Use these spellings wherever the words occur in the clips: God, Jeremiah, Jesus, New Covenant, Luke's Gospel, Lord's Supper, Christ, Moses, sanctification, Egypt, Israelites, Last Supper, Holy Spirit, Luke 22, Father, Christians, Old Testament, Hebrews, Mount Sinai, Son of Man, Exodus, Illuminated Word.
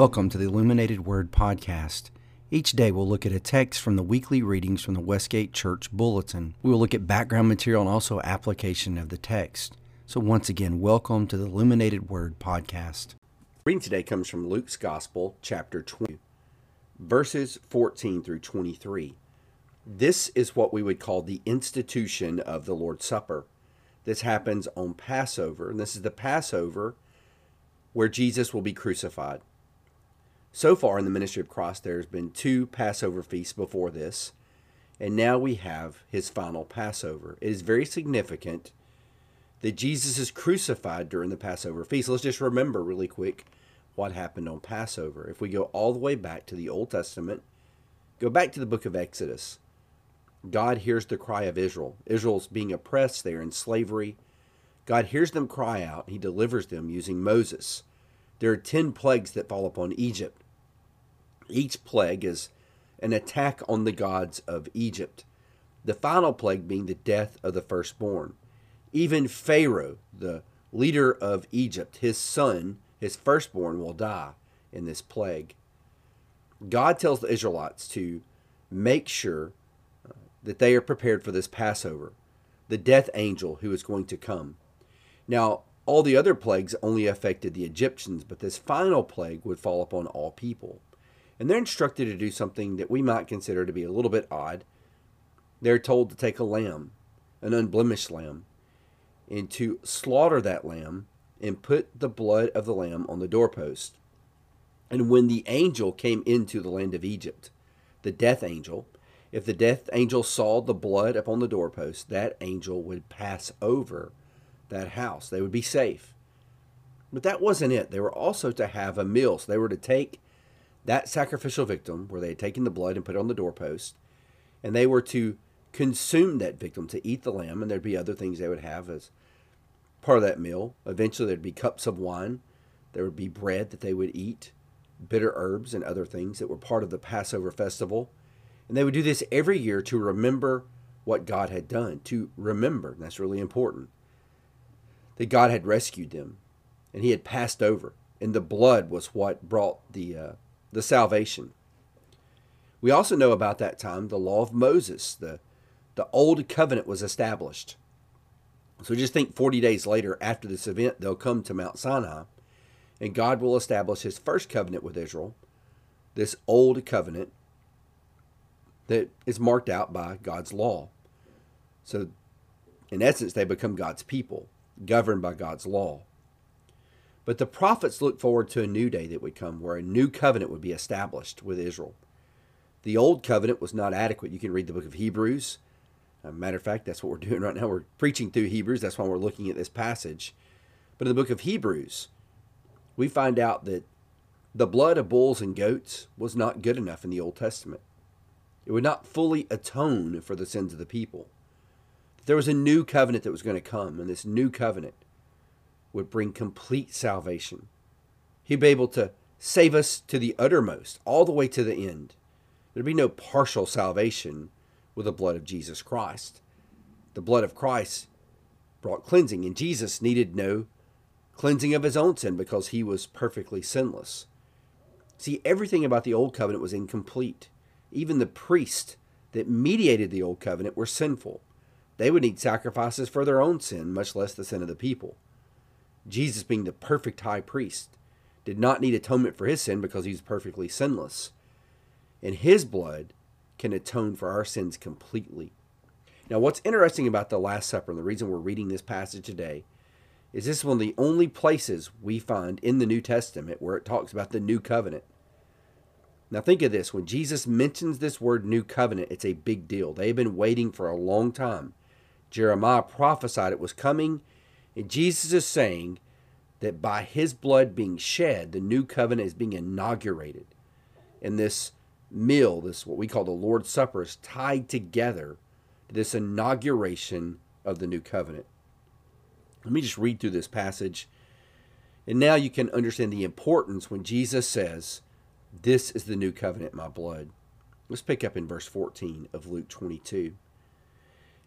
Welcome to the Illuminated Word podcast. Each day we'll look at a text from the weekly readings from the Westgate Church Bulletin. We will look at background material and also application of the text. So once again, welcome to the Illuminated Word podcast. Reading today comes from Luke's Gospel, chapter 20, verses 14 through 23. This is what we would call the institution of the Lord's Supper. This happens on Passover, and this is the Passover where Jesus will be crucified. So far in the ministry of Christ, there's been two Passover feasts before this, and now we have his final Passover. It is very significant that Jesus is crucified during the Passover feast. Let's just remember really quick what happened on Passover. If we go all the way back to the Old Testament, go back to the book of Exodus. God hears the cry of Israel. Israel's being oppressed. They're in slavery. God hears them cry out. He delivers them using Moses. There are 10 plagues that fall upon Egypt. Each plague is an attack on the gods of Egypt, the final plague being the death of the firstborn. Even Pharaoh, the leader of Egypt, his son, his firstborn, will die in this plague. God tells the Israelites to make sure that they are prepared for this Passover, the death angel who is going to come. Now, all the other plagues only affected the Egyptians, but this final plague would fall upon all people. And they're instructed to do something that we might consider to be a little bit odd. They're told to take a lamb, an unblemished lamb, and to slaughter that lamb and put the blood of the lamb on the doorpost. And when the angel came into the land of Egypt, the death angel, if the death angel saw the blood upon the doorpost, that angel would pass over that house. They would be safe. But that wasn't it. They were also to have a meal. So they were to take that sacrificial victim where they had taken the blood and put it on the doorpost, and they were to consume that victim, to eat the lamb, and there'd be other things they would have as part of that meal. Eventually there'd be cups of wine. There would be bread that they would eat, bitter herbs and other things that were part of the Passover festival. And they would do this every year to remember what God had done, to remember, and that's really important, that God had rescued them and he had passed over, and the blood was what brought the salvation. We also know about that time the law of Moses, the Old Covenant was established. So just think 40 days later after this event, they'll come to Mount Sinai, and God will establish his first covenant with Israel, this Old Covenant that is marked out by God's law. So in essence, they become God's people, governed by God's law. But the prophets looked forward to a new day that would come where a new covenant would be established with Israel. The old covenant was not adequate. You can read the book of Hebrews. As a matter of fact, that's what we're doing right now. We're preaching through Hebrews. That's why we're looking at this passage. But in the book of Hebrews, we find out that the blood of bulls and goats was not good enough in the Old Testament. It would not fully atone for the sins of the people. There was a new covenant that was going to come, and this new covenant would bring complete salvation. He'd be able to save us to the uttermost, all the way to the end. There'd be no partial salvation with the blood of Jesus Christ. The blood of Christ brought cleansing, and Jesus needed no cleansing of his own sin because he was perfectly sinless. See, everything about the old covenant was incomplete. Even the priests that mediated the old covenant were sinful. They would need sacrifices for their own sin, much less the sin of the people. Jesus, being the perfect high priest, did not need atonement for his sin because he's perfectly sinless. And his blood can atone for our sins completely. Now, what's interesting about the Last Supper, and the reason we're reading this passage today, is this is one of the only places we find in the New Testament where it talks about the new covenant. Now think of this, when Jesus mentions this word new covenant, it's a big deal. They've been waiting for a long time. Jeremiah prophesied it was coming, and Jesus is saying that by his blood being shed, the new covenant is being inaugurated. And this meal, this what we call the Lord's Supper, is tied together to this inauguration of the new covenant. Let me just read through this passage, and now you can understand the importance when Jesus says, "This is the new covenant, my blood." Let's pick up in verse 14 of Luke 22.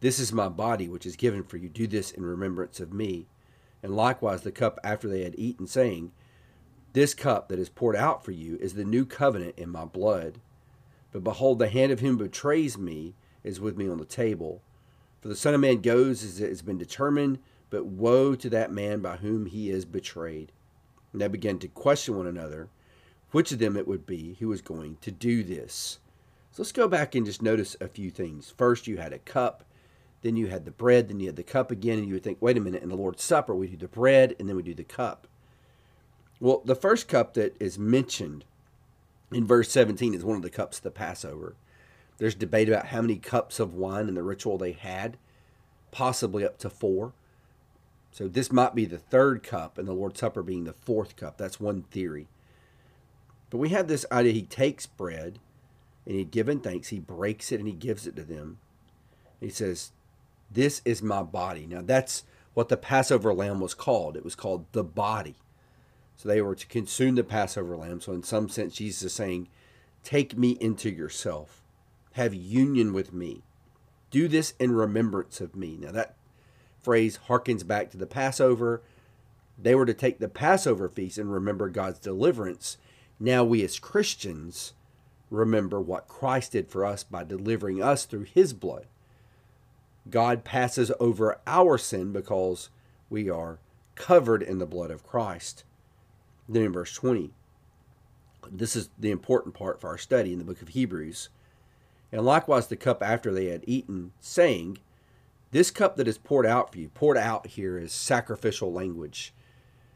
This is my body, which is given for you. Do this in remembrance of me. And likewise the cup after they had eaten, saying, This cup that is poured out for you is the new covenant in my blood. But behold, the hand of him who betrays me is with me on the table. For the Son of Man goes as it has been determined, but woe to that man by whom he is betrayed. And they began to question one another, which of them it would be who was going to do this. So let's go back and just notice a few things. First, you had a cup, then you had the bread, then you had the cup again, and you would think, wait a minute, in the Lord's Supper, we do the bread, and then we do the cup. Well, the first cup that is mentioned in verse 17 is one of the cups of the Passover. There's debate about how many cups of wine in the ritual they had, possibly up to 4. So this might be the third cup, and the Lord's Supper being the fourth cup. That's one theory. But we have this idea, he takes bread, and he'd given thanks, he breaks it, and he gives it to them. He says, This is my body. Now, that's what the Passover lamb was called. It was called the body. So they were to consume the Passover lamb. So in some sense, Jesus is saying, take me into yourself. Have union with me. Do this in remembrance of me. Now that phrase harkens back to the Passover. They were to take the Passover feast and remember God's deliverance. Now we as Christians remember what Christ did for us by delivering us through his blood. God passes over our sin because we are covered in the blood of Christ. Then in verse 20, this is the important part for our study in the book of Hebrews. And likewise the cup after they had eaten, saying, This cup that is poured out for you. Poured out here is sacrificial language.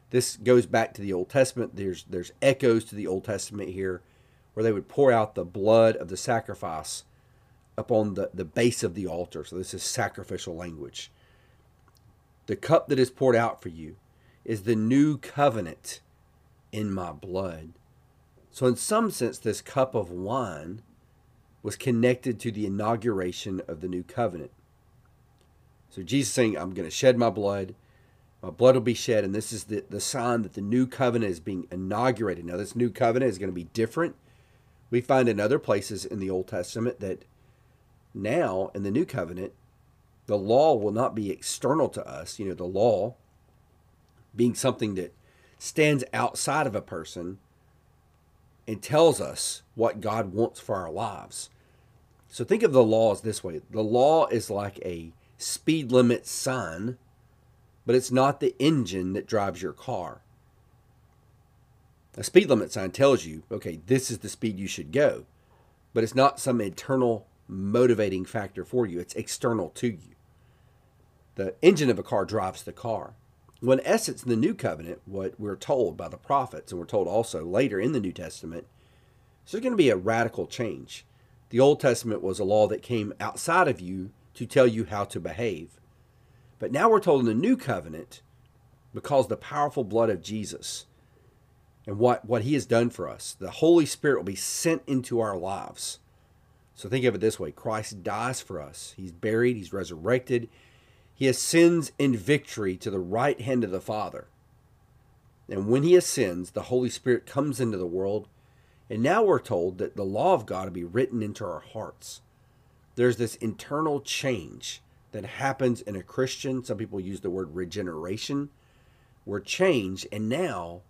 This goes back to the Old Testament. There's echoes to the Old Testament here where they would pour out the blood of the sacrifice upon the base of the altar. So this is sacrificial language. The cup that is poured out for you is the new covenant in my blood. So in some sense, this cup of wine was connected to the inauguration of the new covenant. So Jesus saying, I'm going to shed my blood will be shed, and this is the sign that the new covenant is being inaugurated. Now this new covenant is going to be different. We find in other places in the Old Testament that now, in the new covenant, the law will not be external to us. You know, the law being something that stands outside of a person and tells us what God wants for our lives. So think of the laws this way. The law is like a speed limit sign, but it's not the engine that drives your car. A speed limit sign tells you, okay, this is the speed you should go, but it's not some internal motivating factor for you. It's external to you. The engine of a car drives the car. Well, in essence, in the new covenant, what we're told by the prophets, and we're told also later in the New Testament, so there's going to be a radical change. The Old Testament was a law that came outside of you to tell you how to behave. But now we're told in the new covenant, because the powerful blood of Jesus and what he has done for us, the Holy Spirit will be sent into our lives. So think of it this way. Christ dies for us. He's buried. He's resurrected. He ascends in victory to the right hand of the Father. And when he ascends, the Holy Spirit comes into the world. And now we're told that the law of God will be written into our hearts. There's this internal change that happens in a Christian. Some people use the word regeneration. We're changed. And now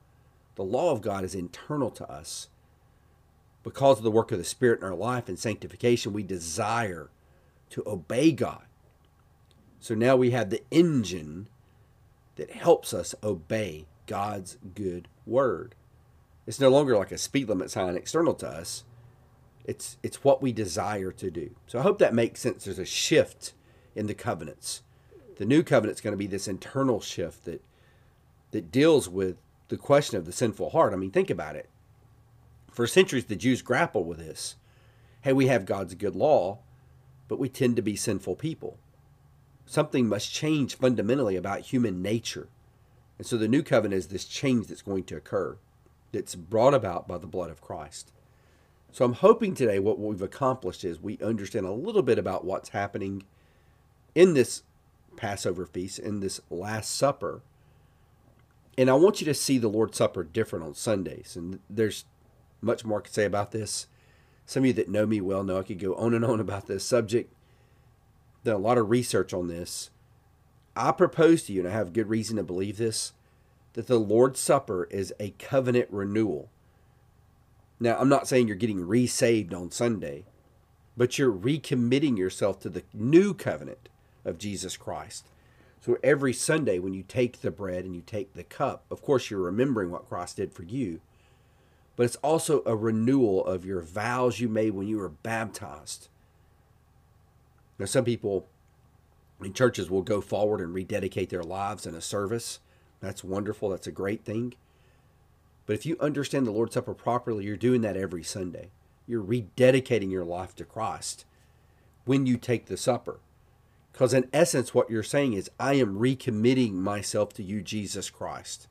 the law of God is internal to us. Because of the work of the Spirit in our life and sanctification, we desire to obey God. So now we have the engine that helps us obey God's good word. It's no longer like a speed limit sign external to us. It's what we desire to do. So I hope that makes sense. There's a shift in the covenants. The new covenant's going to be this internal shift that deals with the question of the sinful heart. I mean, think about it. For centuries, the Jews grappled with this. Hey, we have God's good law, but we tend to be sinful people. Something must change fundamentally about human nature. And so the new covenant is this change that's going to occur, that's brought about by the blood of Christ. So I'm hoping today what we've accomplished is we understand a little bit about what's happening in this Passover feast, in this Last Supper. And I want you to see the Lord's Supper different on Sundays. And there's much more I could say about this. Some of you that know me well know I could go on and on about this subject. Done a lot of research on this. I propose to you, and I have good reason to believe this, that the Lord's Supper is a covenant renewal. Now, I'm not saying you're getting re-saved on Sunday, but you're recommitting yourself to the new covenant of Jesus Christ. So every Sunday when you take the bread and you take the cup, of course you're remembering what Christ did for you, but it's also a renewal of your vows you made when you were baptized. Now, some people in churches will go forward and rededicate their lives in a service. That's wonderful. That's a great thing. But if you understand the Lord's Supper properly, you're doing that every Sunday. You're rededicating your life to Christ when you take the supper. Because in essence, what you're saying is, I am recommitting myself to you, Jesus Christ.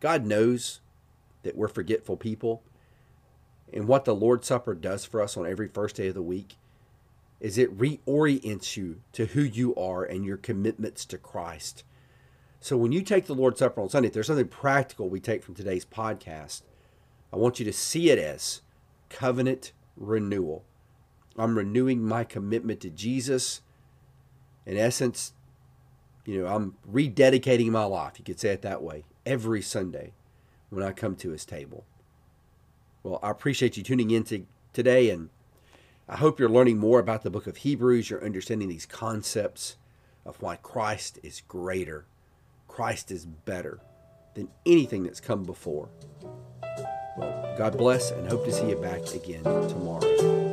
God knows that we're forgetful people. And what the Lord's Supper does for us on every first day of the week is it reorients you to who you are and your commitments to Christ. So when you take the Lord's Supper on Sunday, if there's something practical we take from today's podcast, I want you to see it as covenant renewal. I'm renewing my commitment to Jesus. In essence, I'm rededicating my life, you could say it that way, every Sunday when I come to his table. Well, I appreciate you tuning in today, and I hope you're learning more about the book of Hebrews. You're understanding these concepts of why Christ is greater. Christ is better than anything that's come before. Well, God bless, and hope to see you back again tomorrow.